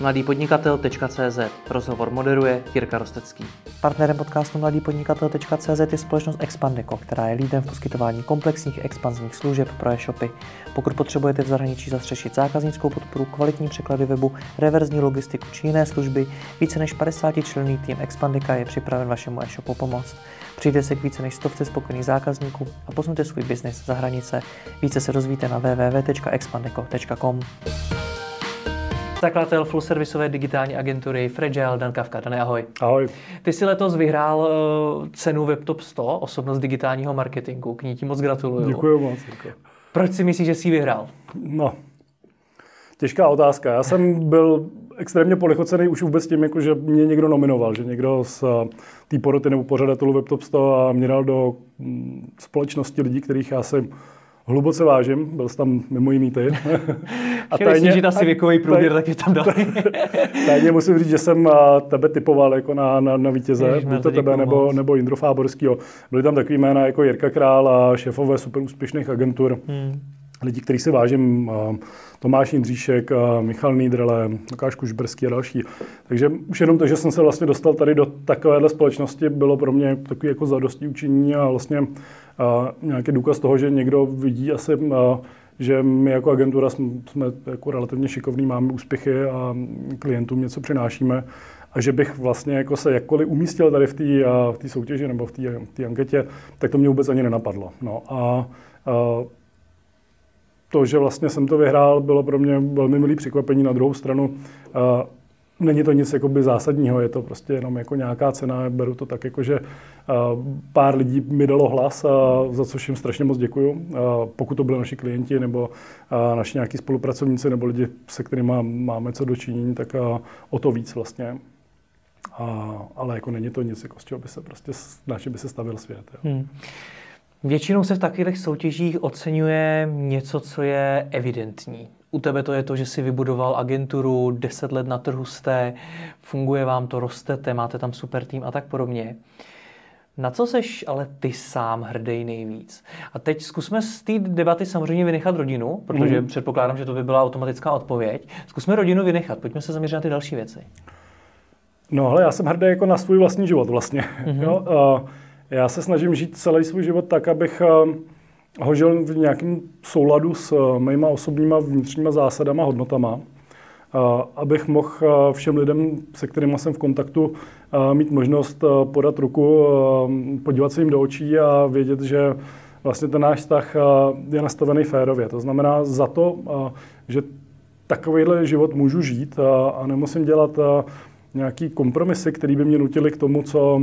Mladý podnikatel.cz. Rozhovor moderuje Jirka Rostecký. Partnerem podcastu Mladý podnikatel.cz je společnost Expandeco, která je lídrem v poskytování komplexních expanzních služeb pro e-shopy. Pokud potřebujete v zahraničí zastřešit zákaznickou podporu, kvalitní překlady webu, reverzní logistiku či jiné služby, více než 50členný tým Expandica je připraven vašemu e-shopu pomoct. Přijde se k více než 100 spokojených zákazníků a posuňte svůj biznis za hranice. Více se dozvíte na www.expandeco.com. Zakladatel fullservisové digitální agentury Fragile, Dan Kavka. Dane, ahoj. Ahoj. Ty jsi letos vyhrál cenu WebTop100, osobnost digitálního marketingu. K ní ti moc gratuluju. Děkuji moc. Proč si myslíš, že jsi vyhrál? No, těžká otázka. Já jsem byl extrémně polichocený už vůbec tím, jako že mě někdo nominoval, že někdo z té poroty nebo pořadatelů WebTop100 a mě dal do společnosti lidí, kterých já jsem hluboce vážím, byl jsi tam mimo jiný ty. A tajně, že asi věkový průměr taky tam dali. Tajně musím říct, že jsem tebe typoval jako na vítěze, buď to tebe nebo Jindru Fáborskýho. Byly tam takový jména jako Jirka Král a šéfové super úspěšných agentur. Lidi, který si vážím, Tomáš Jindříšek, Michal Nýdrele, Lukáš Kužbrský a další. Takže už jenom to, že jsem se vlastně dostal tady do takovéhle společnosti, bylo pro mě takový jako zadostiučinění a vlastně nějaký důkaz toho, že někdo vidí asi, že my jako agentura jsme jako relativně šikovní, máme úspěchy a klientům něco přinášíme. A že bych vlastně jako se jakkoliv umístil tady v té soutěži nebo v té anketě, tak to mě vůbec ani nenapadlo. No a to, že vlastně jsem to vyhrál, bylo pro mě velmi milý překvapení. Na druhou stranu není to nic jakoby zásadního, je to prostě jenom jako nějaká cena. Beru to tak, jako, že pár lidí mi dalo hlas, za což jim strašně moc děkuju. Pokud to byli naši klienti nebo naši nějaký spolupracovníci nebo lidi, se kterými máme co dočinění, tak o to víc vlastně. Ale jako není to nic, jako z čeho by se prostě stavil svět. Jo. Většinou se v takových soutěžích oceňuje něco, co je evidentní. U tebe to je to, že jsi vybudoval agenturu, 10 let na trhu jste, funguje vám to, rostete, máte tam super tým a tak podobně. Na co seš ale ty sám hrdej nejvíc? A teď zkusme z té debaty samozřejmě vynechat rodinu, protože předpokládám, že to by byla automatická odpověď. Zkusme rodinu vynechat, pojďme se zaměřit na ty další věci. No hele, já jsem hrdý jako na svůj vlastní život vlastně. Jo? Já se snažím žít celý svůj život tak, abych ho žil v nějakém souladu s mýma osobníma vnitřníma zásadama, hodnotama. Abych mohl všem lidem, se kterými jsem v kontaktu, mít možnost podat ruku, podívat se jim do očí a vědět, že vlastně ten náš vztah je nastavený férově. To znamená za to, že takovýhle život můžu žít a nemusím dělat nějaký kompromisy, které by mě nutily k tomu, co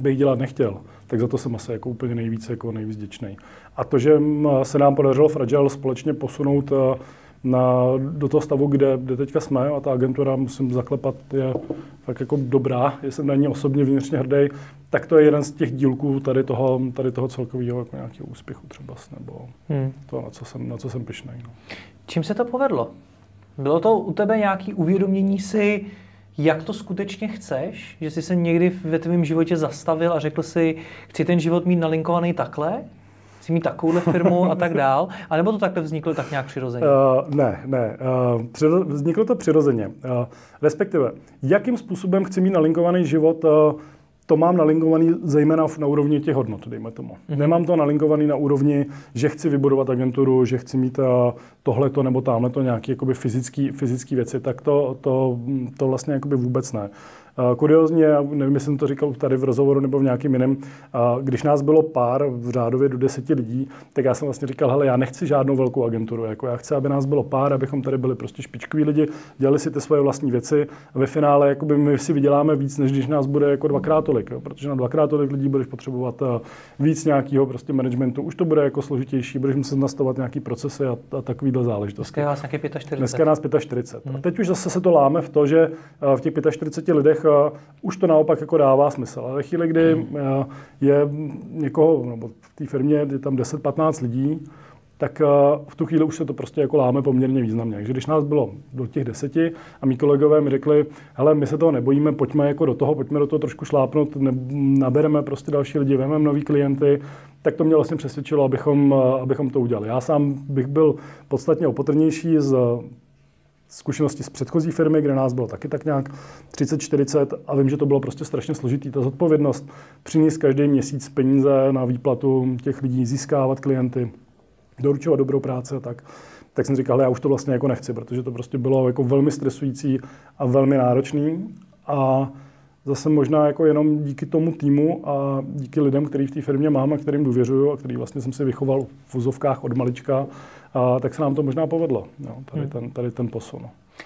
bych dělat nechtěl, tak za to jsem asi jako úplně nejvíc vděčnej. A to, že se nám podařilo Fragile společně posunout do toho stavu, kde teďka jsme, a ta agentura, musím zaklepat, je fakt jako dobrá, jsem na ní osobně vnitřně hrdý, tak to je jeden z těch dílků tady toho celkového jako nějakého úspěchu třeba, nebo to, na co jsem pyšnej. No. Čím se to povedlo? Bylo to u tebe nějaké uvědomění si, jak to skutečně chceš? Že jsi se někdy ve tvém životě zastavil a řekl si, chci ten život mít nalinkovaný takhle? Chci mít takovouhle firmu a tak dál? A nebo to takhle vzniklo tak nějak přirozeně? Ne, vzniklo to přirozeně. Respektive, jakým způsobem chci mít nalinkovaný život, to mám nalinkovaný zejména na úrovni těch hodnot, dejme tomu. Nemám to nalinkovaný na úrovni, že chci vybudovat agenturu, že chci mít tohleto nebo támhleto nějaké jakoby fyzické věci, tak to vlastně jakoby vůbec ne. Kuriozně, nevím, jestli jsem to říkal tady v rozhovoru nebo v nějakým jiném, když nás bylo pár, v řádově do 10 lidí, tak já jsem vlastně říkal, hele, já nechci žádnou velkou agenturu, jako já chci, aby nás bylo pár, abychom tady byli prostě špičkoví lidi, dělali si ty svoje vlastní věci a ve finále jakoby my si vyděláme víc, než když nás bude jako dvakrát tolik, jo? Protože na dvakrát tolik lidí budeš potřebovat víc nějakého prostě managementu, už to bude jako složitější, budeš muset nastavovat nějaký procesy a takovýhle záležitosti. Dneska nás 45. A teď už zase se to láme v to, že v těch 45 lidech už to naopak jako dává smysl. Ale ve chvíli, kdy je někoho, nebo v té firmě je tam 10-15 lidí, tak v tu chvíli už se to prostě jako láme poměrně významně. Takže když nás bylo do těch 10 a mí kolegové mi řekli, hele, my se toho nebojíme, pojďme do toho trošku šlápnout, nabereme prostě další lidi, vezmeme nový klienty, tak to mě vlastně přesvědčilo, abychom to udělali. Já sám bych byl podstatně opatrnější z zkušenosti z předchozí firmy, kde nás bylo taky tak nějak 30-40 a vím, že to bylo prostě strašně složitý, ta zodpovědnost přinést každý měsíc peníze na výplatu těch lidí, získávat klienty, doručovat dobrou práci a tak jsem říkal, já už to vlastně jako nechci, protože to prostě bylo jako velmi stresující a velmi náročný a zase možná jako jenom díky tomu týmu a díky lidem, který v té firmě mám a kterým důvěřuju a který vlastně jsem si vychoval v vozovkách od malička, a tak se nám to možná povedlo, jo, tady ten posun.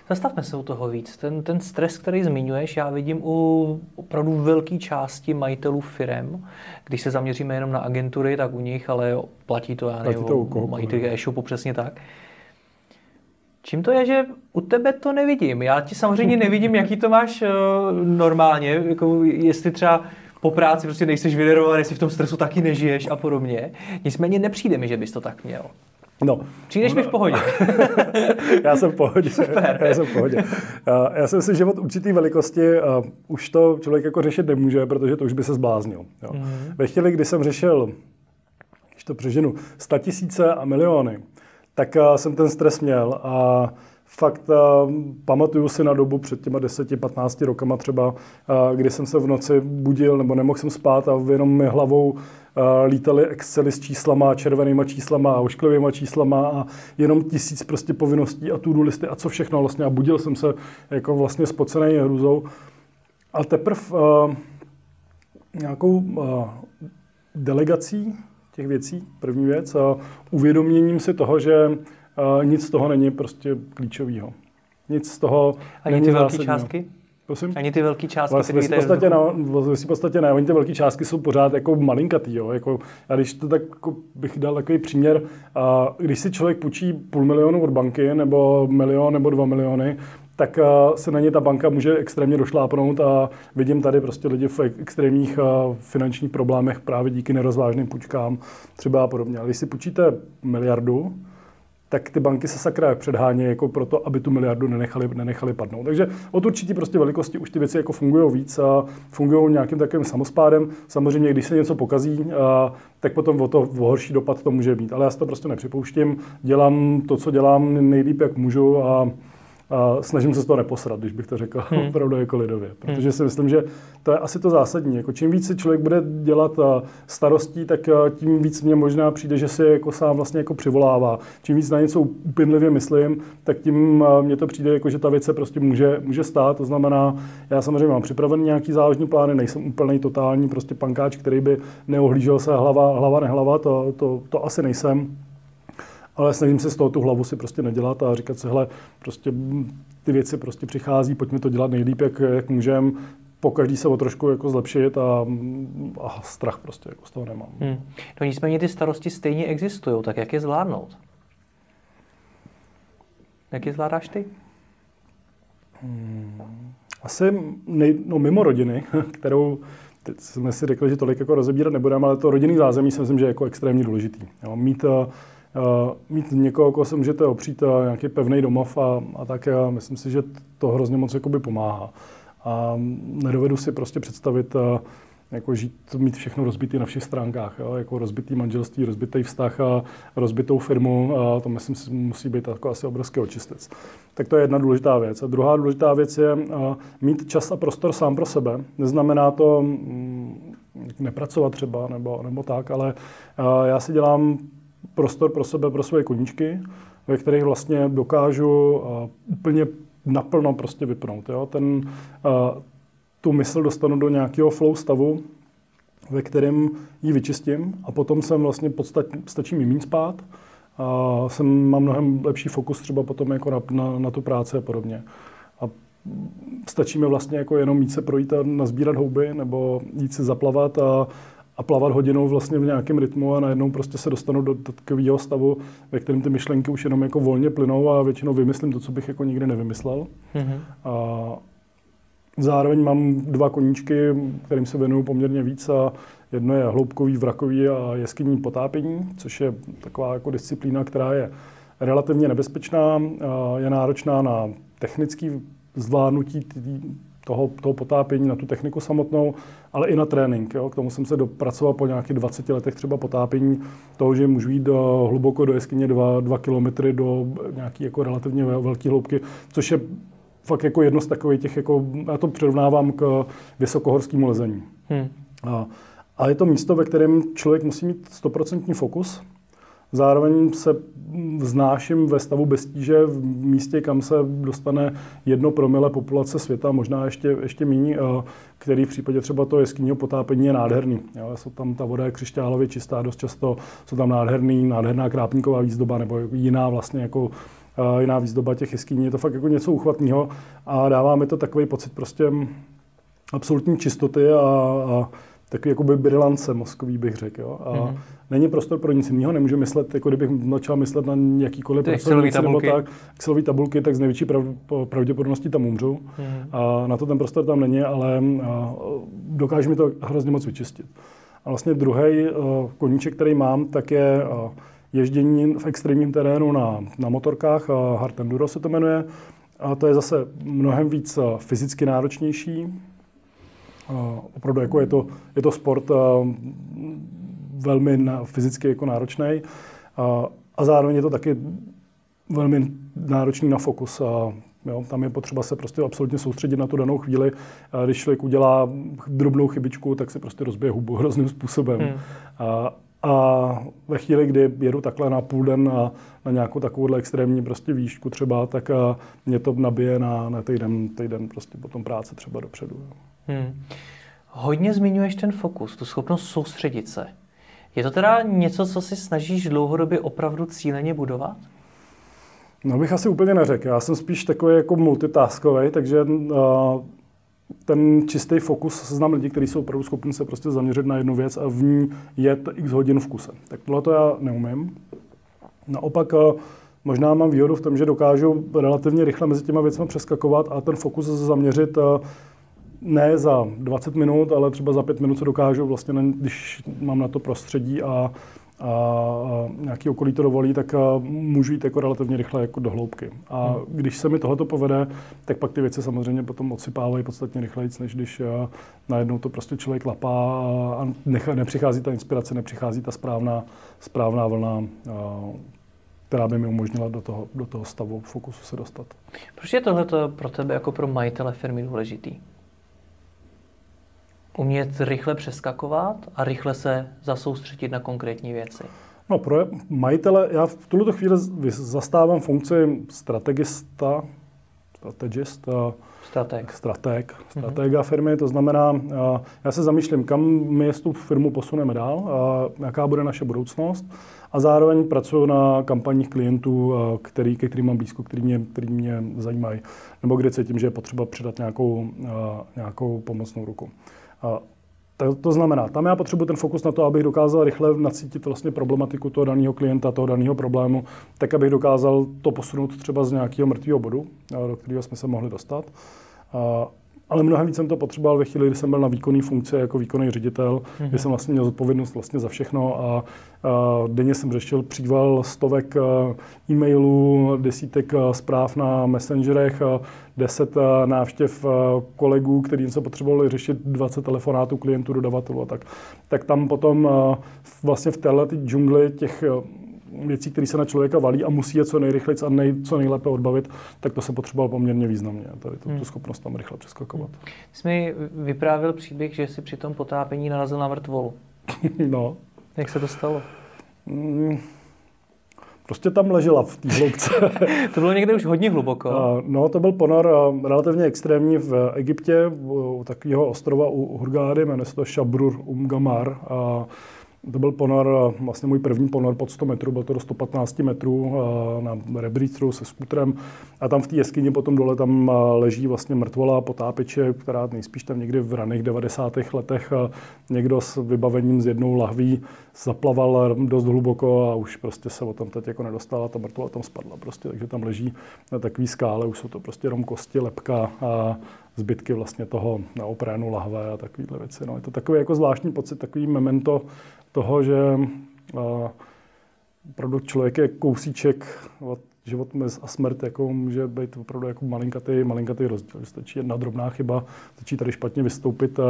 Zastavme se u toho víc. Ten stres, který zmiňuješ, já vidím u opravdu velké části majitelů firem. Když se zaměříme jenom na agentury, tak u nich, ale jo, platí to, já nebo majitelů e-shopu, přesně tak. Čím to je, že u tebe to nevidím? Já ti samozřejmě nevidím, jaký to máš normálně, jako jestli třeba po práci prostě nejseš vyderovaný, jestli v tom stresu taky nežiješ a podobně. Nicméně nepřijde mi, že bys to tak měl. No. Přijdeš mi v pohodě. Já jsem v pohodě. Super. Já jsem v pohodě. Já si myslím, že od určitý velikosti už to člověk jako řešit nemůže, protože to už by se zbláznil. Jo. Mm-hmm. Ve chvíli, kdy jsem řešil, když to přeženu, 100 000 a miliony, tak jsem ten stres měl a fakt pamatuju si na dobu před těma 10-15 rokama třeba, kdy jsem se v noci budil nebo nemohl jsem spát a jenom mi hlavou lítali Excely s číslama, červenýma číslama a ošklivýma číslama a jenom 1000 prostě povinností a to-do listy a co všechno vlastně a budil jsem se jako vlastně spocenej hrůzou. A teprv nějakou delegací těch věcí, první věc, a uvědoměním si toho, že nic z toho není prostě klíčového. Nic z toho není zásadního. Ani ty velké částky? Prosím? Ani ty velké částky? V podstatě ne. Ani ty velké částky jsou pořád jako malinkatý. Jo? Jako, a když to tak jako bych dal takový příměr, když si člověk půjčí 500 000 od banky, nebo 1 000 000, nebo 2 miliony, tak se na ně ta banka může extrémně došlápnout a vidím tady prostě lidi v extrémních finančních problémech právě díky nerozvážným půjčkám třeba a podobně. Ale když si půjčíte 1 000 000 000, tak ty banky se sakra předhání jako proto, aby tu 1 000 000 000 nenechali padnout. Takže od určitý prostě velikosti už ty věci jako fungují víc a fungují nějakým takovým samospádem. Samozřejmě, když se něco pokazí, tak potom o to horší dopad to může být. Ale já si to prostě nepřipouštím, dělám to, co dělám nejlíp, jak můžu a snažím se z toho neposrat, když bych to řekl opravdu jako lidově. Protože si myslím, že to je asi to zásadní. Jako čím víc si člověk bude dělat starostí, tak tím víc mě možná přijde, že si jako sám vlastně jako přivolává. Čím víc na něco upinlivě myslím, tak tím mě to přijde, jako, že ta věc se prostě může stát. To znamená, já samozřejmě mám připravený nějaký záložní plány, nejsem úplný totální prostě pankáč, který by neohlížel se hlava nehlava, to asi nejsem. Ale snažím se z toho tu hlavu si prostě nedělat a říkat si, hele, prostě ty věci prostě přichází, pojďme to dělat nejlíp, jak můžeme, pokaždý se o trošku jako zlepšit a strach prostě jako z toho nemám. No nicméně ty starosti stejně existují, tak jak je zvládnout? Jak je zvládáš ty? Asi mimo rodiny, kterou... Teď jsme si řekli, že tolik jako rozebírat nebudeme, ale to rodinný zázemí si myslím, že je jako extrémně důležitý. Jo, mít někoho, koho se můžete opřít, nějaký pevný domov a tak já myslím si, že to hrozně moc jakoby pomáhá. A nedovedu si prostě představit, jako mít všechno rozbitý na všech stránkách, jo? Jako rozbitý manželství, rozbitý vztah a rozbitou firmu, a to myslím si musí být jako asi obrovský očistec. Tak to je jedna důležitá věc. A druhá důležitá věc je mít čas a prostor sám pro sebe. Neznamená to nepracovat třeba nebo tak, ale já si dělám prostor pro sebe, pro svoje koníčky, ve kterých vlastně dokážu úplně naplno prostě vypnout. Jo? Tu mysl dostanu do nějakého flow stavu, ve kterém ji vyčistím a potom jsem vlastně stačí mi méně spát a mám mnohem lepší fokus třeba potom jako na tu práci a podobně. A stačí mi vlastně jako jenom jít se projít a nazbírat houby nebo jít se zaplavat a plavat hodinou vlastně v nějakém rytmu a najednou prostě se dostanu do takového stavu, ve kterém ty myšlenky už jenom jako volně plynou a většinou vymyslím to, co bych jako nikdy nevymyslel. Mm-hmm. Zároveň mám 2 koníčky, kterým se věnuju poměrně víc a jedno je hloubkový, vrakový a jeskynní potápění, což je taková jako disciplína, která je relativně nebezpečná, je náročná na technické zvládnutí toho potápění, na tu techniku samotnou, ale i na trénink. Jo. K tomu jsem se dopracoval po nějakých 20 letech třeba potápění, toho, že můžu jít hluboko do jeskyně 2 kilometry do nějaké jako relativně velké hloubky, což je fakt jako jedno z takových těch, jako, já to přirovnávám k vysokohorskému lezení. A je to místo, ve kterém člověk musí mít 100% fokus. Zároveň se vznáším ve stavu bez tíže v místě, kam se dostane 1% populace světa, možná ještě míň, který v případě třeba toho jeskyního potápění je nádherný. Jo, jsou tam, ta voda je křišťálově čistá, dost často jsou tam nádherná krápníková výzdoba nebo jiná vlastně jako jiná výzdoba těch jeskyní. Je to fakt jako něco uchvatného a dává mi to takový pocit prostě absolutní čistoty a takový jakoby brilance mozkový, bych řekl, jo. A není prostor pro nic jiného, nemůžu myslet, jako kdybych začal myslet na jakýkoliv procesy nebo tak, excelové tabulky, tak z největší pravděpodobností tam umřu. A na to ten prostor tam není, ale dokáže mi to hrozně moc vyčistit. A vlastně druhý koníček, který mám, tak je ježdění v extrémním terénu na motorkách, hard enduro se to jmenuje. A to je zase mnohem víc fyzicky náročnější. Opravdu jako je to sport velmi fyzicky jako náročný a zároveň je to taky velmi náročný na fokus. Jo, tam je potřeba se prostě absolutně soustředit na tu danou chvíli. Když člověk udělá drobnou chybičku, tak se prostě rozbije hubu hrozným způsobem. A ve chvíli, kdy jedu takhle na půl den na nějakou takovouhle extrémní prostě výšku třeba, tak mě to nabije na týden prostě potom práce třeba dopředu. Hodně zmiňuješ ten fokus, tu schopnost soustředit se. Je to teda něco, co si snažíš dlouhodobě opravdu cíleně budovat? No, bych asi úplně neřekl. Já jsem spíš takový jako multitaskový, takže ten čistý fokus, znám lidi, kteří jsou opravdu schopni se prostě zaměřit na jednu věc a v ní jet x hodin v kuse. Tak tohle to já neumím. Naopak možná mám výhodu v tom, že dokážu relativně rychle mezi těma věcmi přeskakovat a ten fokus zaměřit ne za 20 minut, ale třeba za 5 minut se dokážu vlastně, když mám na to prostředí a nějaký okolí to dovolí, tak můžu jít jako relativně rychle jako do hloubky. A když se mi tohleto povede, tak pak ty věci samozřejmě potom odsypávají podstatně rychleji, než když najednou to prostě člověk lapá a nepřichází ta inspirace, nepřichází ta správná vlna, která by mi umožnila do toho stavu fokusu se dostat. Proč je tohleto pro tebe jako pro majitele firmy důležitý? Umět rychle přeskakovat a rychle se zasoustředit na konkrétní věci. No, pro majitele, já v tuto chvíli zastávám funkci stratega firmy, to znamená, já se zamýšlím, kam my tu firmu posuneme dál, jaká bude naše budoucnost a zároveň pracuji na kampaních klientů, který mám blízko, který mě zajímají, nebo kde cítím, že je potřeba přidat nějakou pomocnou ruku. To znamená, tam já potřebuji ten fokus na to, abych dokázal rychle nacítit vlastně problematiku toho daného klienta, toho daného problému, tak abych dokázal to posunout třeba z nějakého mrtvého bodu, do kterého jsme se mohli dostat. Ale mnohem víc jsem to potřeboval ve chvíli, kdy jsem byl na výkonné funkci jako výkonný ředitel, kdy jsem vlastně měl zodpovědnost vlastně za všechno a denně jsem řešil příval 100 e-mailů, 10 zpráv na messengerech, 10 návštěv kolegů, kterým se potřebovali řešit, 20 telefonátů klientů, dodavatelů a tak. Tak tam potom vlastně v této džungli těch věcí, které se na člověka valí a musí je co nejrychleji a co nejlépe odbavit, tak to se potřeboval poměrně významně. Tady tu schopnost tam rychle přeskakovat. Jsi mi vyprávěl příběh, že jsi při tom potápění narazil na mrtvolu. No. Jak se to stalo? Prostě tam ležela v té hloubce. To bylo někde už hodně hluboko. No, to byl ponor relativně extrémní v Egyptě, u takového ostrova u Hurgády, jmenuje se to Shabrur um Gamar. To byl ponor, vlastně můj první ponor pod 100 metrů, bylo to do 115 metrů na rebríčku se skutrem a tam v té jeskyni potom dole tam leží vlastně mrtvola potápěče, která nejspíš tam někdy v raných 90. letech někdo s vybavením z jednou lahví zaplaval dost hluboko a už prostě se o tam teď jako nedostala, ta mrtvola tam spadla prostě, takže tam leží na takový skále, už jsou to prostě jenom kosti, lebka a zbytky vlastně toho neoprénu, lahve a takovýhle věci. No, je to takový jako zvláštní pocit, takový memento toho, že opravdu člověk je kousíček od život a smrt jako může být opravdu jako malinkatý rozdíl. Stačí jedna drobná chyba, stačí tady špatně vystoupit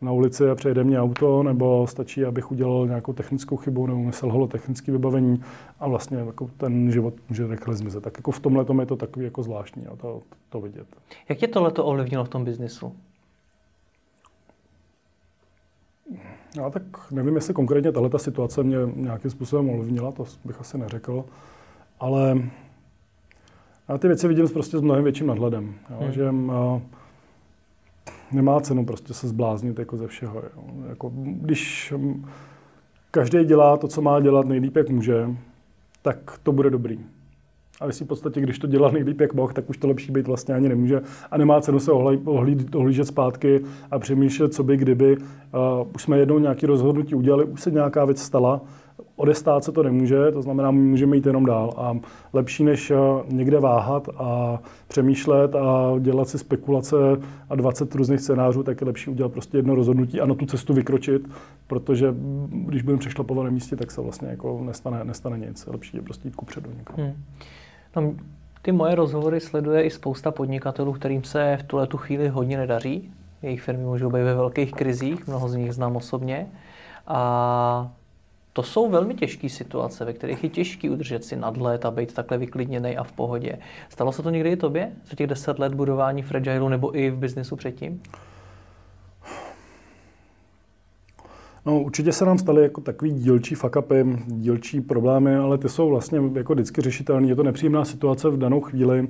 na ulici a přejede mě auto, nebo stačí, abych udělal nějakou technickou chybu, nebo mi selhalo technické vybavení a vlastně jako ten život může rychle zmizet. Tak jako v tomhle je to takový jako zvláštní, jo, to vidět. Jak tě tohleto ovlivnilo v tom biznesu? Já tak nevím, jestli konkrétně tahleta situace mě nějakým způsobem ovlivnila, to bych asi neřekl, ale já ty věci vidím prostě s mnohem větším nadhledem, jo, že nemá cenu prostě se zbláznit jako ze všeho. Jako, když každý dělá to, co má dělat nejlíp, jak může, tak to bude dobrý. A jestli v podstatě, když to dělá nejlíp jak Bůh, tak už to lepší být vlastně ani nemůže. A nemá cenu se ohlížet zpátky a přemýšlet, co by, kdyby. Už jsme jednou nějaké rozhodnutí udělali, už se nějaká věc stala, odestát se to nemůže, to znamená, můžeme jít jenom dál. A lepší, než někde váhat a přemýšlet a dělat si spekulace a 20 různých scénářů, tak je lepší udělat prostě jedno rozhodnutí a na tu cestu vykročit, protože když budeme přešlapovat na místě, tak se vlastně jako nestane nic. Lepší je prostě jít kupředu někam. No, ty moje rozhovory sleduje i spousta podnikatelů, kterým se v tuhle chvíli hodně nedaří. Jejich firmy můžou být ve velkých krizích, mnoho z nich znám osobně. A to jsou velmi těžké situace, ve kterých je těžké udržet si nadhled a být takhle vyklidněnej a v pohodě. Stalo se to někdy i tobě za těch 10 let budování Fragileu nebo i v biznesu předtím? No, určitě se nám staly jako takový dílčí fuck-upy, dílčí problémy, ale ty jsou vlastně jako vždycky řešitelné. Je to nepříjemná situace v danou chvíli.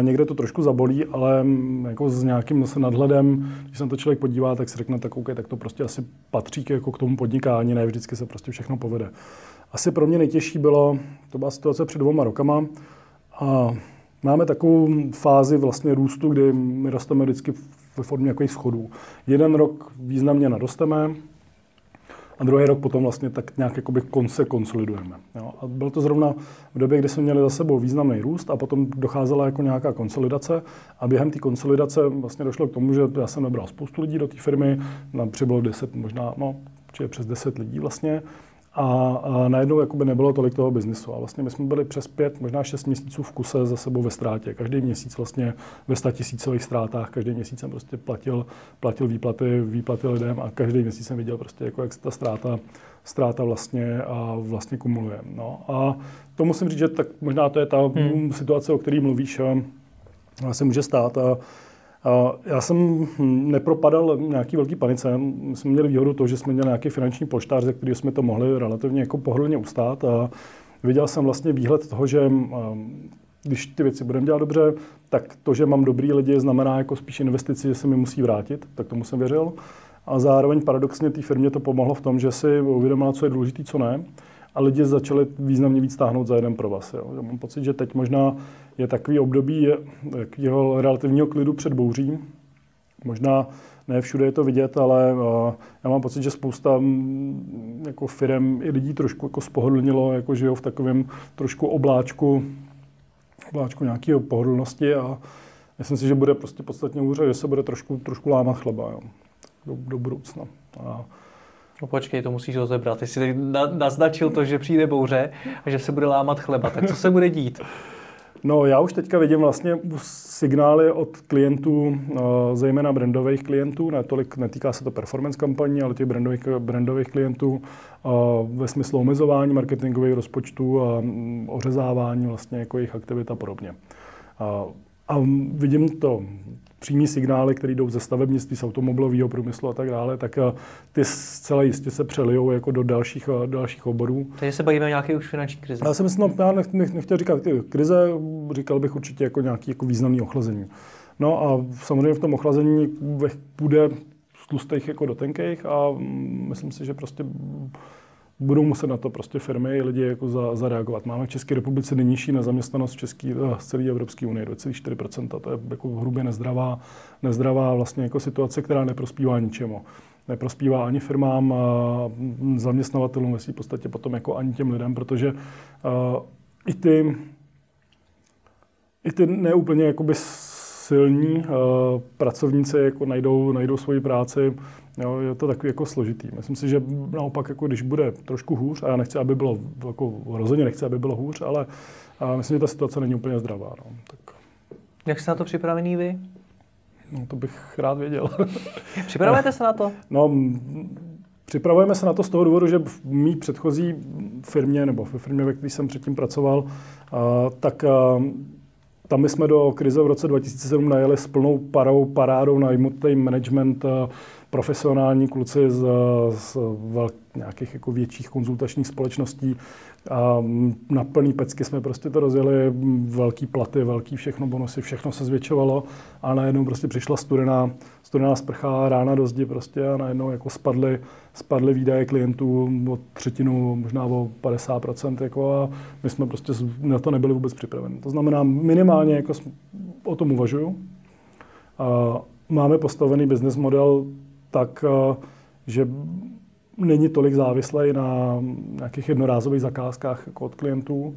Někde to trošku zabolí, ale jako s nějakým zase nadhledem, když se na to člověk podívá, tak si řekne, tak OK, tak to prostě asi patří jako k tomu podnikání, ne vždycky se prostě všechno povede. Asi pro mě nejtěžší bylo, to byla situace před 2 rokama, a máme takovou fázi vlastně růstu, kdy my rosteme vždycky ve formě nějakých schodů. 1 rok významně narosteme, a druhý rok potom vlastně tak nějak jakoby konce konsolidujeme. Jo. A bylo to zrovna v době, kdy jsme měli za sebou významný růst a potom docházela jako nějaká konsolidace a během té konsolidace vlastně došlo k tomu, že já jsem nabral spoustu lidí do té firmy, nám přibylo 10 možná, no, či přes 10 lidí vlastně a najednou jakoby nebylo tolik toho biznisu. A vlastně my jsme byli přes 5, možná 6 měsíců v kuse za sebou ve ztrátě. Každý měsíc vlastně ve 100 000 ztrátách, každý měsíc jsem prostě platil výplaty lidem a každý měsíc jsem viděl prostě jako jak se ta ztráta vlastně a vlastně kumuluje. No a to musím říct, že tak možná to je ta situace, o které mluvíš, se může stát. Já jsem nepropadal nějaký velký panice. My jsme měli výhodu toho, že jsme měli nějaký finanční polštář, ze kterého jsme to mohli relativně jako pohodlně ustát. A viděl jsem vlastně výhled toho, že když ty věci budeme dělat dobře, tak to, že mám dobrý lidi, znamená jako spíš investici, že se mi musí vrátit. Tak tomu jsem věřil. A zároveň paradoxně té firmě to pomohlo v tom, že si uvědomila, co je důležité, co ne. A lidi začali významně víc táhnout za jeden provaz. Jo. Já mám pocit, že teď možná je takový období takového relativního klidu před bouří. Možná ne všude je to vidět, ale já mám pocit, že spousta jako firem i lidí trošku jako spohodlnilo, jako žijou v takovém trošku obláčku nějakého pohodlnosti a myslím si, že bude prostě podstatně hůře, že se bude trošku lámat chleba do budoucna. No počkej, to musíš rozebrat. Ty jsi naznačil to, že přijde bouře a že se bude lámat chleba. Tak co se bude dít? No já už teďka vidím vlastně signály od klientů, zejména brandových klientů, netýká se to performance kampaní, ale těch brandových klientů ve smyslu omezování marketingových rozpočtů a ořezávání vlastně jako jejich aktivit a podobně. A vidím to přímý signály, které jdou ze stavebnictví, z automobilového průmyslu a tak dále, tak ty zcela jistě se přelijou jako do dalších oborů. Takže se bavíme o nějaké už finanční krizi. Já jsem myslím, já nechtěl říkat krize, říkal bych určitě jako nějaké jako významné ochlazení. No a samozřejmě v tom ochlazení půjde z tlustých jako do tenkých a myslím si, že prostě budou muset na to prostě firmy i lidi jako zareagovat. Máme v České republice nejnižší nezaměstnanost z celé Evropské unie, 2,4%. To je jako hrubě nezdravá vlastně jako situace, která neprospívá ničemu. Neprospívá ani firmám, zaměstnavatelům, v podstatě potom jako ani těm lidem, protože i ty neúplně jakoby silní pracovníci jako najdou svoji práci, jo, je to takový jako složitý. Myslím si, že naopak, jako když bude trošku hůř, a já nechci, aby bylo, jako rozhodně nechci, aby bylo hůř, ale myslím, že ta situace není úplně zdravá. No. Tak. Jak jste na to připravený vy? No, to bych rád věděl. Připravujete se na to? No, připravujeme se na to z toho důvodu, že v mý předchozí firmě, nebo ve firmě, ve které jsem předtím pracoval, tak tam jsme do krize v roce 2007 najeli s plnou parádou najmutý management, profesionální kluci z nějakých jako větších konzultačních společností. A na plný pecky jsme prostě to rozjeli, velký platy, velký všechno, bonusy, všechno se zvětšovalo a najednou prostě přišla studená sprcha, rána do zdi prostě a najednou jako spadly výdaje klientů o 30%, možná o 50% jako a my jsme prostě na to nebyli vůbec připraveni. To znamená minimálně jako o tom uvažuju. A máme postavený business model tak, že není tolik závislý na nějakých jednorázových zakázkách jako od klientů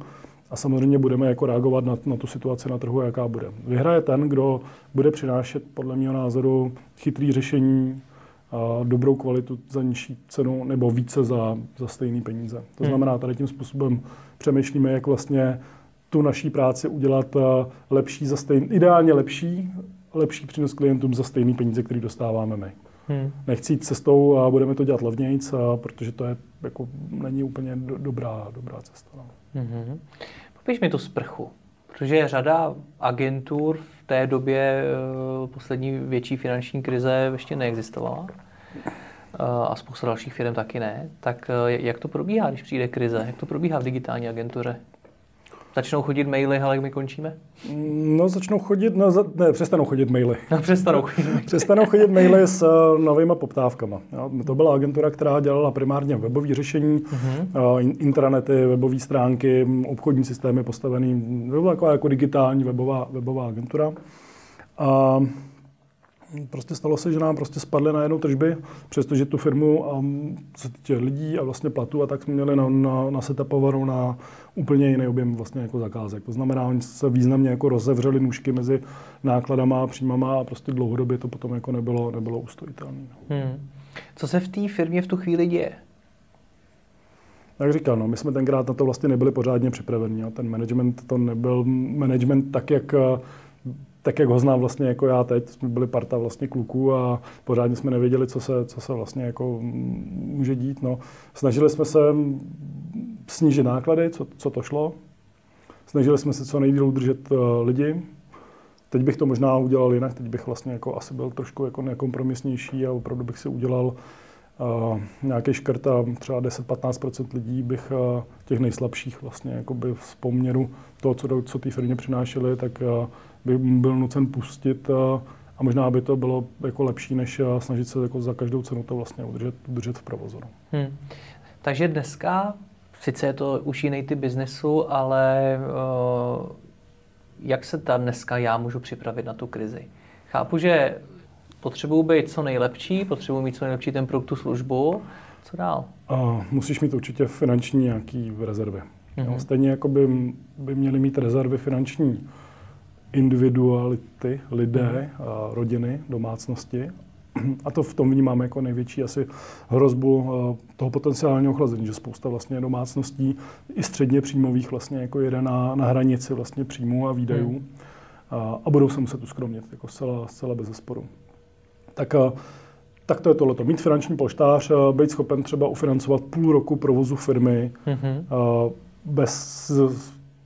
a samozřejmě budeme jako reagovat na tu situaci na trhu, jaká bude. Vyhraje ten, kdo bude přinášet podle mého názoru chytrý řešení, dobrou kvalitu za nižší cenu nebo více za stejné peníze. To znamená, tady tím způsobem přemýšlíme, jak vlastně tu naší práci udělat lepší za stejný, ideálně lepší přínos klientům za stejné peníze, které dostáváme my. Nechci jít cestou a budeme to dělat levnějc, protože to je, jako, není úplně dobrá cesta. No. Mm-hmm. Popiš mi tu sprchu, protože řada agentur v té době poslední větší finanční krize ještě neexistovala a spousta dalších firm taky ne. Tak jak to probíhá, když přijde krize? Jak to probíhá v digitální agentuře? Začnou chodit maily, ale jak my končíme? No, přestanou chodit maily. Přestanou chodit maily s novýma poptávkama. Jo, to byla agentura, která dělala primárně webové řešení, intranety, webové stránky, obchodní systémy postavený. To byla taková jako digitální webová agentura. A prostě stalo se, že nám prostě spadly najednou tržby, přestože tu firmu a se týče lidí a vlastně platů a tak jsme měli nasetapovanou na úplně jiný objem vlastně jako zakázek. To znamená, oni se významně jako rozevřeli nůžky mezi nákladama a příjmama a prostě dlouhodobě to potom jako nebylo ustojitelné. Co se v té firmě v tu chvíli děje? Jak říkám, my jsme tenkrát na to vlastně nebyli pořádně připraveni. Ten management to nebyl management tak jak ho znám vlastně jako já teď, jsme byli parta vlastně kluků a pořádně jsme nevěděli, co se vlastně jako může dít. No. Snažili jsme se snížit náklady, co to šlo. Snažili jsme se co nejdýl udržet lidi. Teď bych to možná udělal jinak, teď bych vlastně jako asi byl trošku jako nekompromisnější a opravdu bych si udělal nějaký škrt a třeba 10-15% lidí bych těch nejslabších vlastně jako by v poměru toho, co té firmě přinášeli, tak bych byl nucen pustit a možná by to bylo jako lepší, než snažit se jako za každou cenu to vlastně udržet v provozu. Takže dneska, sice je to už jiný typ biznesu, ale jak se dneska já můžu připravit na tu krizi? Chápu, že potřebuji být co nejlepší, potřebuji mít co nejlepší ten produkt, tu službu. Co dál? Musíš mít určitě finanční nějaký rezervy. Jo, stejně jako by měly mít rezervy finanční individuality, lidé, a rodiny, domácnosti. A to v tom vnímáme jako největší asi hrozbu toho potenciálního ochlazení, že spousta vlastně domácností i středně příjmových vlastně jako jede na hranici vlastně příjmů a výdajů a budou se muset uskromnit, jako zcela bez zesporu. Tak to je tohleto. Mít finanční polštář, být schopen třeba ufinancovat půl roku provozu firmy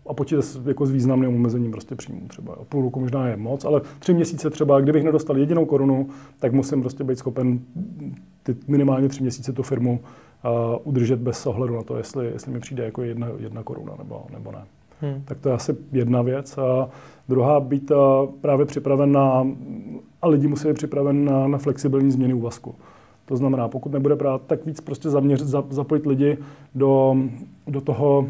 a počítat jako s významným omezením prostě příjmů třeba. Půl roku možná je moc, ale 3 měsíce třeba, kdybych nedostal jedinou korunu, tak musím prostě být schopen ty minimálně 3 měsíce tu firmu udržet bez ohledu na to, jestli mi přijde jako jedna koruna nebo ne. Tak to je asi jedna věc. A druhá, být právě připraven a lidi musí být připraven na flexibilní změny úvazku. To znamená, pokud nebude brát, tak víc prostě zapojit lidi do toho,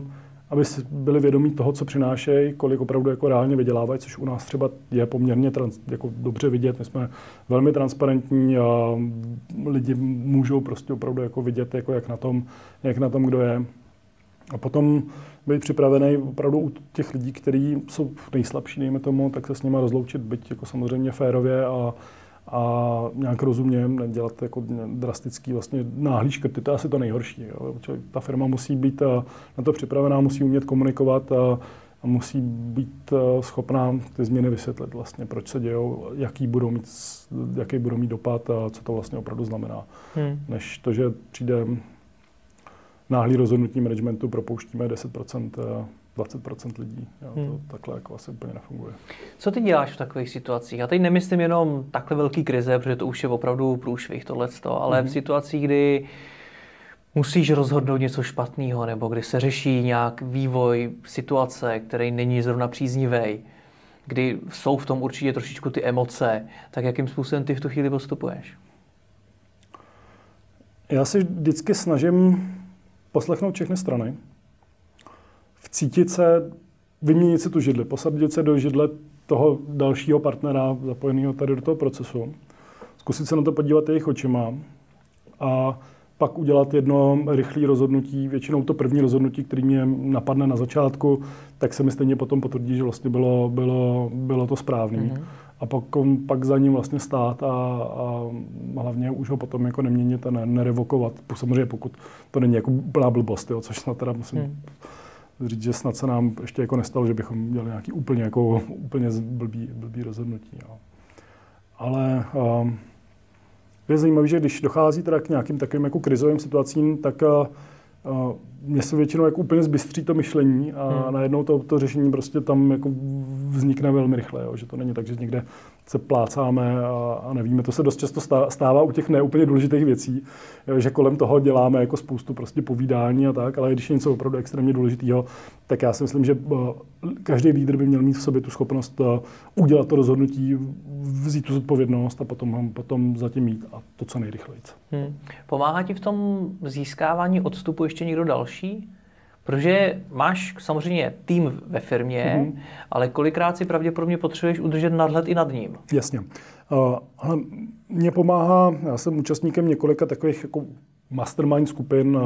aby byli vědomí toho, co přinášejí, kolik opravdu jako reálně vydělávají, což u nás třeba je poměrně jako dobře vidět. My jsme velmi transparentní a lidi můžou prostě opravdu jako vidět, jako jak na tom kdo je. A potom být připravený opravdu u těch lidí, kteří jsou nejslabší, dejme tomu, tak se s nimi rozloučit, byť jako samozřejmě férově a nějak rozumně, nedělat jako drastický vlastně náhlý škrty, to je asi to nejhorší. Jo. Ta firma musí být na to připravená, musí umět komunikovat a musí být schopná ty změny vysvětlit vlastně, proč se dějou, jaký budou mít dopad a co to vlastně opravdu znamená. Než to, že přijde náhlý rozhodnutí managementu, propouštíme 10%, 20% lidí. Jo, to takhle jako asi úplně nefunguje. Co ty děláš v takových situacích? Já teď nemyslím jenom takhle velký krize, protože to už je opravdu průšvih tohleto, ale v situacích, kdy musíš rozhodnout něco špatného, nebo kdy se řeší nějak vývoj situace, který není zrovna příznivý, kdy jsou v tom určitě trošičku ty emoce, tak jakým způsobem ty v tu chvíli postupuješ? Já se vždycky snažím poslechnout všechny strany, vcítit se, vyměnit si tu židli, posadit se do židle toho dalšího partnera zapojeného tady do toho procesu, zkusit se na to podívat jejich očima a pak udělat jedno rychlé rozhodnutí, většinou to první rozhodnutí, které mě napadne na začátku, tak se mi stejně potom potvrdí, že vlastně bylo to správné. A pak za ním vlastně stát a hlavně už ho potom jako neměnit a nerevokovat. Samozřejmě pokud to není jako úplná blbost, jo, což snad teda musím říct, že snad se nám ještě jako nestalo, že bychom dělali nějaký úplně blbý rozhodnutí. Jo. Ale je zajímavé, že když dochází teda k nějakým takovým jako krizovým situacím, tak mě se většinou jako úplně zbystří to myšlení a najednou to řešení prostě tam jako vznikne velmi rychle, jo? Že to není tak, že někde se plácáme a nevíme. To se dost často stává u těch neúplně důležitých věcí, jo? Že kolem toho děláme jako spoustu prostě povídání a tak, ale když je něco opravdu extrémně důležitého, tak já si myslím, že každý lídr by měl mít v sobě tu schopnost udělat to rozhodnutí, vzít tu zodpovědnost a potom zatím jít a to co nejrychleji. Pomáhá ti v tom získávání odstupu ještě někdo další? Protože máš samozřejmě tým ve firmě, ale kolikrát si pravděpodobně potřebuješ udržet nadhled i nad ním. Jasně. Mně pomáhá, já jsem účastníkem několika takových jako mastermind skupin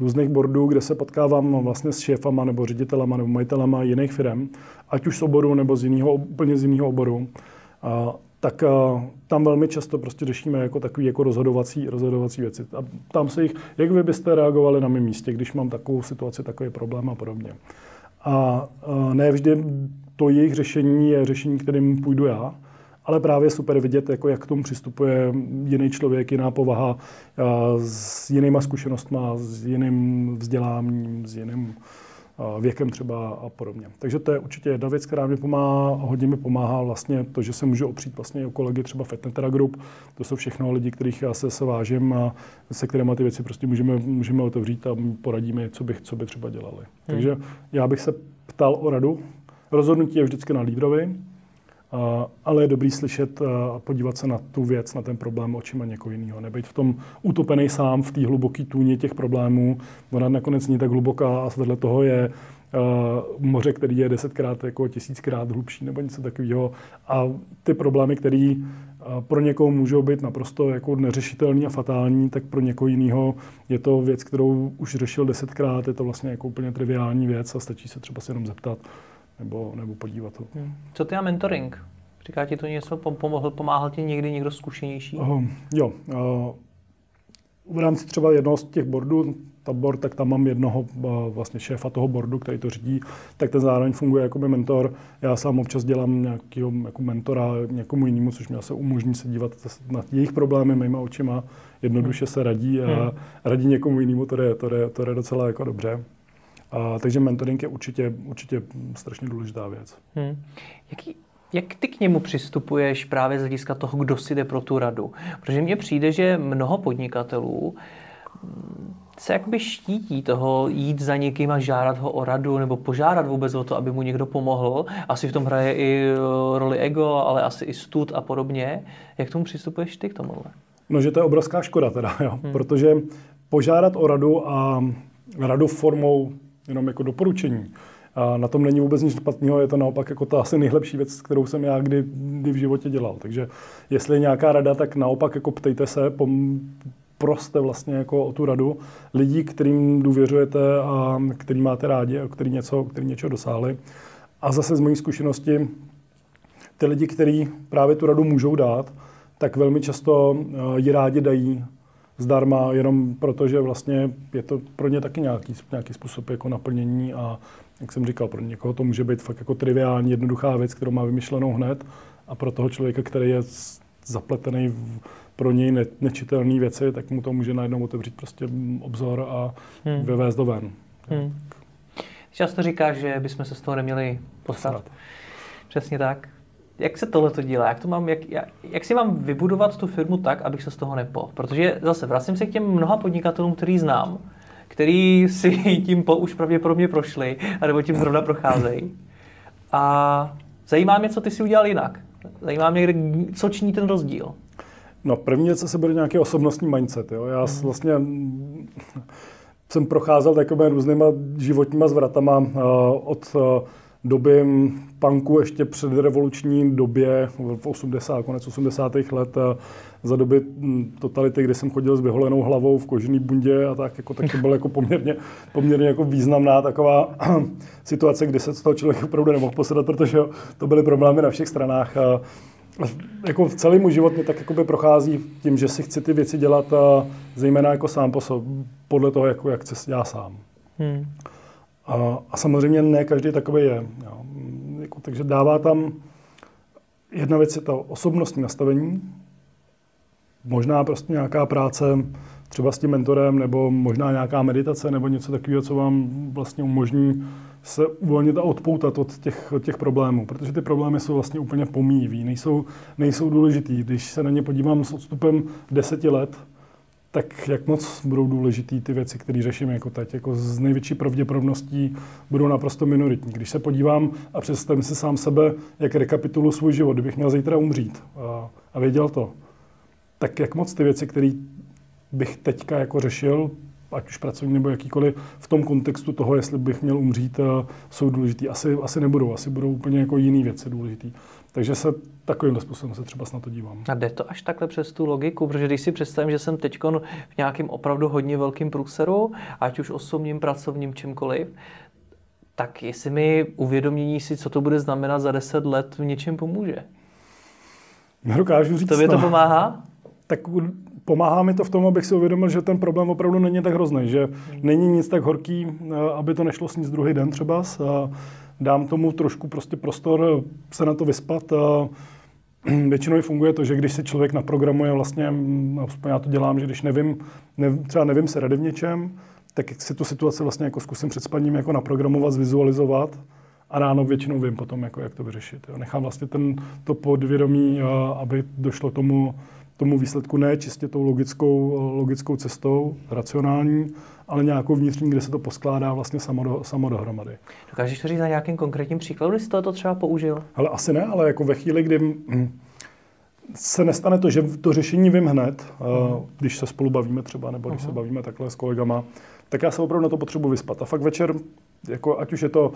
různých boardů, kde se potkávám vlastně s šéfama nebo ředitelama nebo majitelama jiných firem, ať už z oboru nebo úplně z jiného oboru. Tak tam velmi často prostě řešíme jako takové jako rozhodovací věci. A ptám se jich, jak vy byste reagovali na mém místě, když mám takovou situaci, takový problém a podobně. A ne vždy to jejich řešení je řešení, kterým půjdu já, ale právě super vidět, jako jak k tomu přistupuje jiný člověk, jiná povaha, s jinýma zkušenostma, s jiným vzděláním, s jiným věkem třeba a podobně. Takže to je určitě jedna věc, která mi pomáhá a hodně mi pomáhá vlastně to, že se můžu opřít vlastně o kolegy třeba Fetnetera Group. To jsou všechno lidi, kterých já se vážím a se kterými ty věci prostě můžeme otevřít a poradíme, co by třeba dělali. Takže já bych se ptal o radu. Rozhodnutí je vždycky na lídrovi, ale je dobrý slyšet a podívat se na tu věc, na ten problém očima někoho jiného. Nebejt v tom utopený sám v té hluboké tůni těch problémů. Ona nakonec není tak hluboká a vedle toho je moře, který je 10x, jako 1000x hlubší nebo něco takového. A ty problémy, které pro někoho můžou být naprosto jako neřešitelný a fatální, tak pro někoho jiného je to věc, kterou už řešil 10x. Je to vlastně jako úplně triviální věc a stačí se třeba si jenom zeptat, nebo podívat to. Co ty a mentoring? Říká ti to něco? Pomáhal ti někdy někdo zkušenější? Jo. V rámci třeba jednoho z těch boardů, tak tam mám jednoho vlastně šéfa toho boardu, který to řídí, tak ten zároveň funguje jako by mentor. Já sám občas dělám nějakého jako mentora někomu jinému, což mě se umožní se dívat na jejich problémy mýma očima. Jednoduše se radí a radí někomu jinému, to je docela jako dobře. Takže mentoring je určitě strašně důležitá věc. Jak ty k němu přistupuješ právě z hlediska toho, kdo si jde pro tu radu? Protože mně přijde, že mnoho podnikatelů se jakoby štítí toho jít za někým a žádat ho o radu nebo požádat vůbec o to, aby mu někdo pomohl. Asi v tom hraje i roli ego, ale asi i stud a podobně. Jak k tomu přistupuješ ty k tomuhle? No, že to je obrovská škoda teda, jo? Protože požádat o radu a radu formou jenom jako doporučení. A na tom není vůbec nic špatného, je to naopak jako ta asi nejlepší věc, kterou jsem já kdy v životě dělal. Takže jestli je nějaká rada, tak naopak jako ptejte se, proste vlastně jako o tu radu lidí, kterým důvěřujete a který máte rádi a který něčeho dosáhli. A zase z mojí zkušenosti ty lidi, kteří právě tu radu můžou dát, tak velmi často ji rádi dají zdarma, jenom protože vlastně je to pro ně taky nějaký způsob jako naplnění a jak jsem říkal, pro někoho to může být fakt jako triviální, jednoduchá věc, kterou má vymyšlenou hned a pro toho člověka, který je zapletený pro něj nečitelné věci, tak mu to může najednou otevřít prostě obzor a vyvést do ven. Často říkáš, že bychom se z toho neměli posrat. Přesně tak. Jak se tohle to dělá? Jak si mám vybudovat tu firmu tak, abych se z toho nepol? Protože zase vracím se k těm mnoha podnikatelům, který znám, který si tím už pravděpodobně prošli, anebo tím zrovna procházejí. A zajímá mě, co ty si udělal jinak. Zajímá mě, co činí ten rozdíl. No první věc se bude nějaký osobnostní mindset. Jo? Já vlastně jsem procházel takové různýma životníma zvratama od doby punku ještě předrevoluční době, v 80. let, za doby totality, kdy jsem chodil s vyholenou hlavou v kožený bundě a tak, jako, tak to byla jako poměrně jako významná taková situace, kdy se z toho člověk opravdu nemohl posedat, protože to byly problémy na všech stranách. Jako v celý můj život mě tak jakoby prochází tím, že si chci ty věci dělat zejména jako sám podle toho, jako, jak chci já sám. A samozřejmě ne každý takový je. Jo. Jako, takže dává tam jedna věc je to osobnostní nastavení, možná prostě nějaká práce třeba s tím mentorem, nebo možná nějaká meditace, nebo něco takového, co vám vlastně umožní se uvolnit a odpoutat od těch problémů, protože ty problémy jsou vlastně úplně pomíjivý, nejsou důležitý. Když se na ně podívám s odstupem 10 let, tak jak moc budou důležitý ty věci, které řeším jako teď, jako s největší pravděpodobností budou naprosto minoritní. Když se podívám a představím si sám sebe, jak rekapituluji svůj život, kdybych měl zítra umřít a věděl to, tak jak moc ty věci, které bych teďka jako řešil, ať už pracovní nebo jakýkoliv, v tom kontextu toho, jestli bych měl umřít, jsou důležitý. Asi nebudou, asi budou úplně jako jiný věci důležitý. Takže se takovýmhle způsobem se třeba na to dívám. A jde to až takhle přes tu logiku, protože když si představím, že jsem teď v nějakém opravdu hodně velkým průseru, ať už osobním, pracovním, čímkoliv, tak jestli mi uvědomění si, co to bude znamenat za 10 let, v něčem pomůže. Nedokážu říct. Tobě to pomáhá? Tak pomáhá mi to v tom, abych si uvědomil, že ten problém opravdu není tak hrozný, že není nic tak horký, aby to nešlo sníst druhý den třeba. Dám tomu trošku prostě prostor se na to vyspat. Většinou funguje to, že když se člověk naprogramuje vlastně, aspoň já to dělám, že když nevím se rady v něčem, tak si tu situaci vlastně jako zkusím před spaním jako naprogramovat, zvizualizovat a ráno většinou vím potom, jako jak to vyřešit. Jo. Nechám vlastně to podvědomí, aby došlo tomu výsledku ne čistě tou logickou cestou, racionální, ale nějakou vnitřní, kde se to poskládá vlastně samo dohromady. Dokážeš to říct na nějakým konkrétním příkladu, když jsi to třeba použil? Hele, asi ne, ale jako ve chvíli, kdy se nestane to, že to řešení vím hned, když se spolu bavíme třeba, nebo když se bavíme takhle s kolegama, tak já se opravdu na to potřebuji vyspat. A fakt večer, jako ať už je to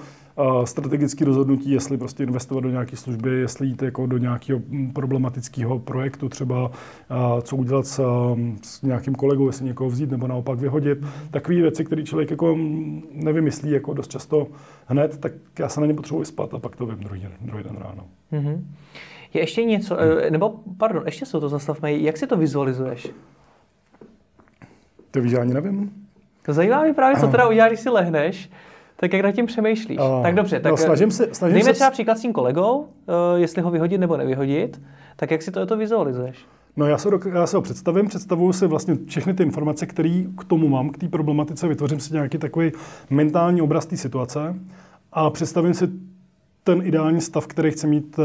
strategické rozhodnutí, jestli prostě investovat do nějaké služby, jestli jít jako do nějakého problematického projektu, třeba co udělat s nějakým kolegou, jestli někoho vzít nebo naopak vyhodit. Takové věci, které člověk jako nevymyslí jako dost často hned, tak já se na ně potřebuji vyspat a pak to vím druhý den ráno. Mm-hmm. Je ještě něco, ještě se to zastavme, jak si to vizualizuješ? To víš, já ani nevím. To zajímá mě právě, co teda uděláš, když si lehneš, tak jak nad tím přemýšlíš. Tak dobře, tak no, snažím se třeba příklad s tím kolegou, jestli ho vyhodit nebo nevyhodit, tak jak si to vizualizuješ? No já se ho představuju si vlastně všechny ty informace, které k tomu mám, k té problematice, vytvořím si nějaký takový mentální obraz té situace a představím si ten ideální stav, který chci mít,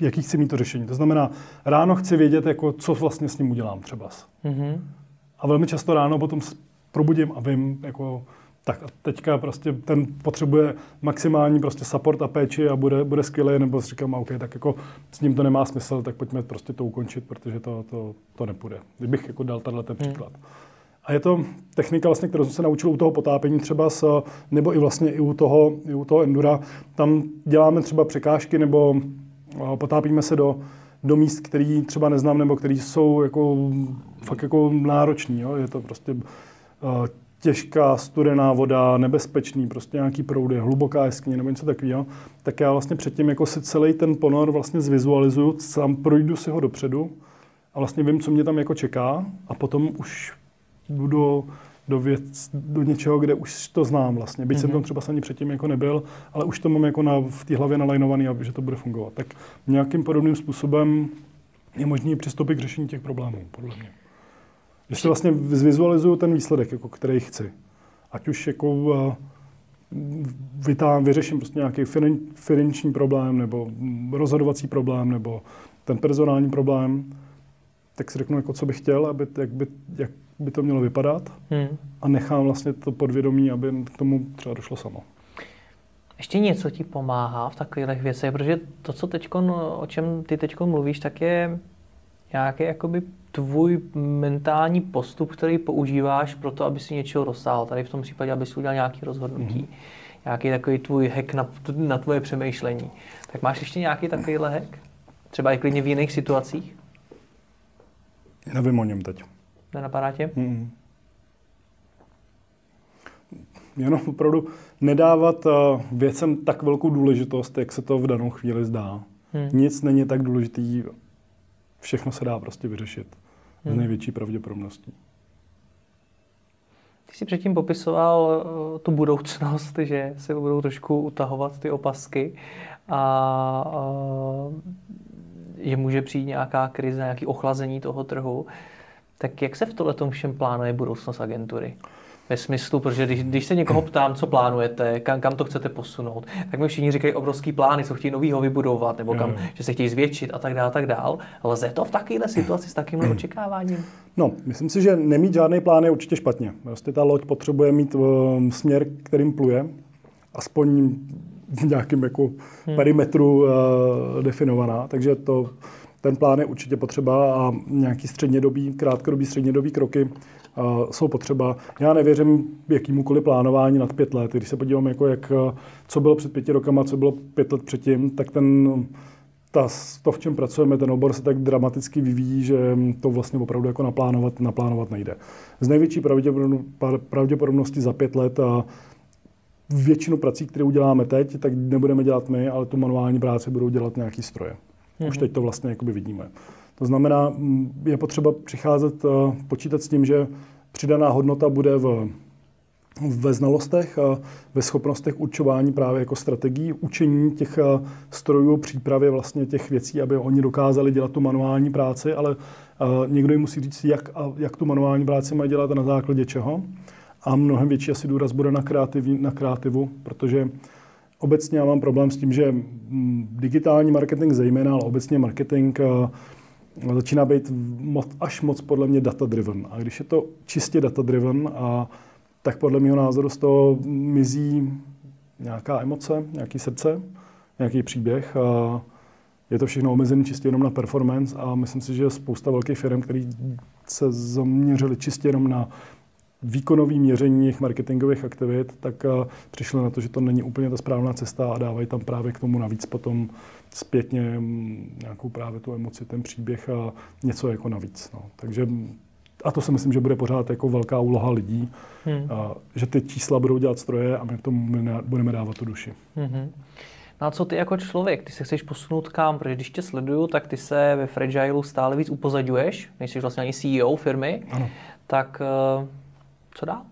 jaký chci mít to řešení. To znamená, ráno chci vědět, jako, co vlastně s ním udělám třeba. Mm-hmm. A velmi často ráno potom probudím a vím, jako, tak a teďka prostě ten potřebuje maximální prostě support a péči a bude skvělý, nebo si říkám, OK, tak jako s ním to nemá smysl, tak pojďme prostě to ukončit, protože to nepůjde. Kdybych jako dal tenhle ten příklad. A je to technika, vlastně, kterou jsem se naučil u toho potápění třeba, nebo i vlastně i u toho endura. Tam děláme třeba překážky nebo potápíme se do do míst, který třeba neznám nebo který jsou jako fakt jako náročný, jo? Je to prostě těžká studená voda, nebezpečný, prostě nějaký proudy, hluboká jeskyně nebo něco takového, tak já vlastně předtím jako si celý ten ponor vlastně zvizualizuju, sám projdu si ho dopředu a vlastně vím, co mě tam jako čeká a potom už budu do něčeho, kde už to znám vlastně. Byť jsem tam třeba sami předtím jako nebyl, ale už to mám jako v té hlavě nalajnovaný, že to bude fungovat. Tak nějakým podobným způsobem je možný přistoupit k řešení těch problémů, podle mě. Když si vlastně zvizualizuju ten výsledek, jako, který chci. Ať už jako vyřeším prostě nějaký finanční problém, nebo rozhodovací problém, nebo ten personální problém, tak si řeknu, jako, co bych chtěl, aby, jak by to mělo vypadat a nechám vlastně to podvědomí, aby k tomu třeba došlo samo. Ještě něco ti pomáhá v takových věcech, protože to, co teďko, o čem ty teďko mluvíš, tak je nějaký jakoby tvůj mentální postup, který používáš pro to, aby si něčeho dosáhl. Tady v tom případě, aby si udělal nějaké rozhodnutí. Nějaký takový tvůj hack na tvoje přemýšlení. Tak máš ještě nějaký takovýhle hack? Třeba i klidně v jiných situacích? Nevím o něm teď. Nenapadá tě? Jenom opravdu nedávat věcem tak velkou důležitost, jak se to v danou chvíli zdá. Nic není tak důležitý. Všechno se dá prostě vyřešit z největší pravděpodobností. Ty jsi předtím popisoval tu budoucnost, že se budou trošku utahovat ty opasky a že může přijít nějaká krize, nějaké ochlazení toho trhu. Tak jak se v tohletom všem plánuje budoucnost agentury? Ve smyslu, protože když se někoho ptám, co plánujete, kam to chcete posunout, tak mi všichni říkají obrovský plány, co chtějí novýho vybudovat, nebo kam, že se chtějí zvětšit a tak dále, tak dál. Lze to v takovéhle situaci s takovým očekáváním? No, myslím si, že nemít žádný plán je určitě špatně. Vlastně ta loď potřebuje mít směr, kterým pluje, aspoň v nějakém jako perimetru definovaná, takže to... Ten plán je určitě potřeba a nějaký střednědobý, krátkodobý, střednědobý kroky jsou potřeba. Já nevěřím jakýmukoliv plánování nad 5 let. Když se podívám, jako co bylo před 5 rokama, co bylo 5 let předtím, tak to, v čem pracujeme, ten obor se tak dramaticky vyvíjí, že to vlastně opravdu jako naplánovat nejde. Z největší pravděpodobností za 5 let a většinu prací, které uděláme teď, tak nebudeme dělat my, ale tu manuální práci budou dělat nějaký stroje. Už teď to vlastně jakoby vidíme. To znamená, je potřeba přicházet, počítat s tím, že přidaná hodnota bude ve znalostech, ve schopnostech určování právě jako strategií, učení těch strojů, přípravě vlastně těch věcí, aby oni dokázali dělat tu manuální práci, ale někdo jim musí říct, jak tu manuální práci mají dělat a na základě čeho. A mnohem větší asi důraz bude na kreativu, protože obecně já mám problém s tím, že digitální marketing zejména, ale obecně marketing začíná být až moc podle mě data-driven. A když je to čistě data-driven, tak podle mého názoru z toho mizí nějaká emoce, nějaký srdce, nějaký příběh. Je to všechno omezené čistě jenom na performance a myslím si, že spousta velkých firm, které se zaměřily čistě jenom na výkonový měření jejich marketingových aktivit, tak přišlo na to, že to není úplně ta správná cesta a dávají tam právě k tomu navíc potom zpětně nějakou právě tu emoci, ten příběh a něco jako navíc. No. Takže a to si myslím, že bude pořád jako velká úloha lidí, že ty čísla budou dělat stroje a my k tomu budeme dávat tu duši. No a co ty jako člověk? Ty se chceš posunout kam? Protože když tě sleduju, tak ty se ve Fragileu stále víc upozaďuješ, nejsi vlastně ani CEO firmy, tak... Co dál?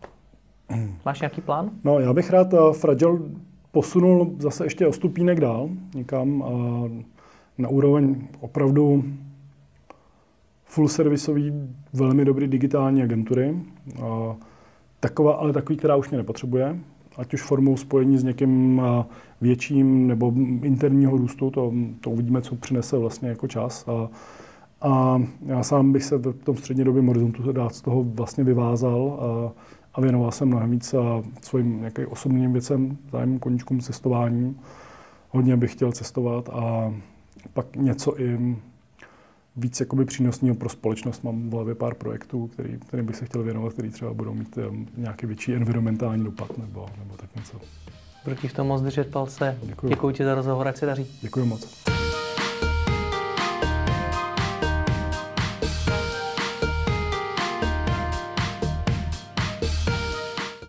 Máš nějaký plán? No, já bych rád Fragile posunul zase ještě o stupínek dál, někam na úroveň opravdu full servisový, velmi dobrý digitální agentury. Taková, která už mě nepotřebuje. Ať už formou spojení s někým větším nebo interního růstu, to uvidíme, co přinese vlastně jako čas. A já sám bych se v tom střednědobém horizontu z toho vlastně vyvázal a věnoval jsem mnohem víc svým osobním věcem, zájemným koníčkům, cestováním. Hodně bych chtěl cestovat a pak něco i víc jakoby přínosného pro společnost. Mám v hlavě pár projektů, kterým bych se chtěl věnovat, který třeba budou mít nějaký větší environmentální dopad nebo tak něco. Budu ti v tom moc držet palce. Děkuji ti za rozhovor, ať se daří. Děkuji moc.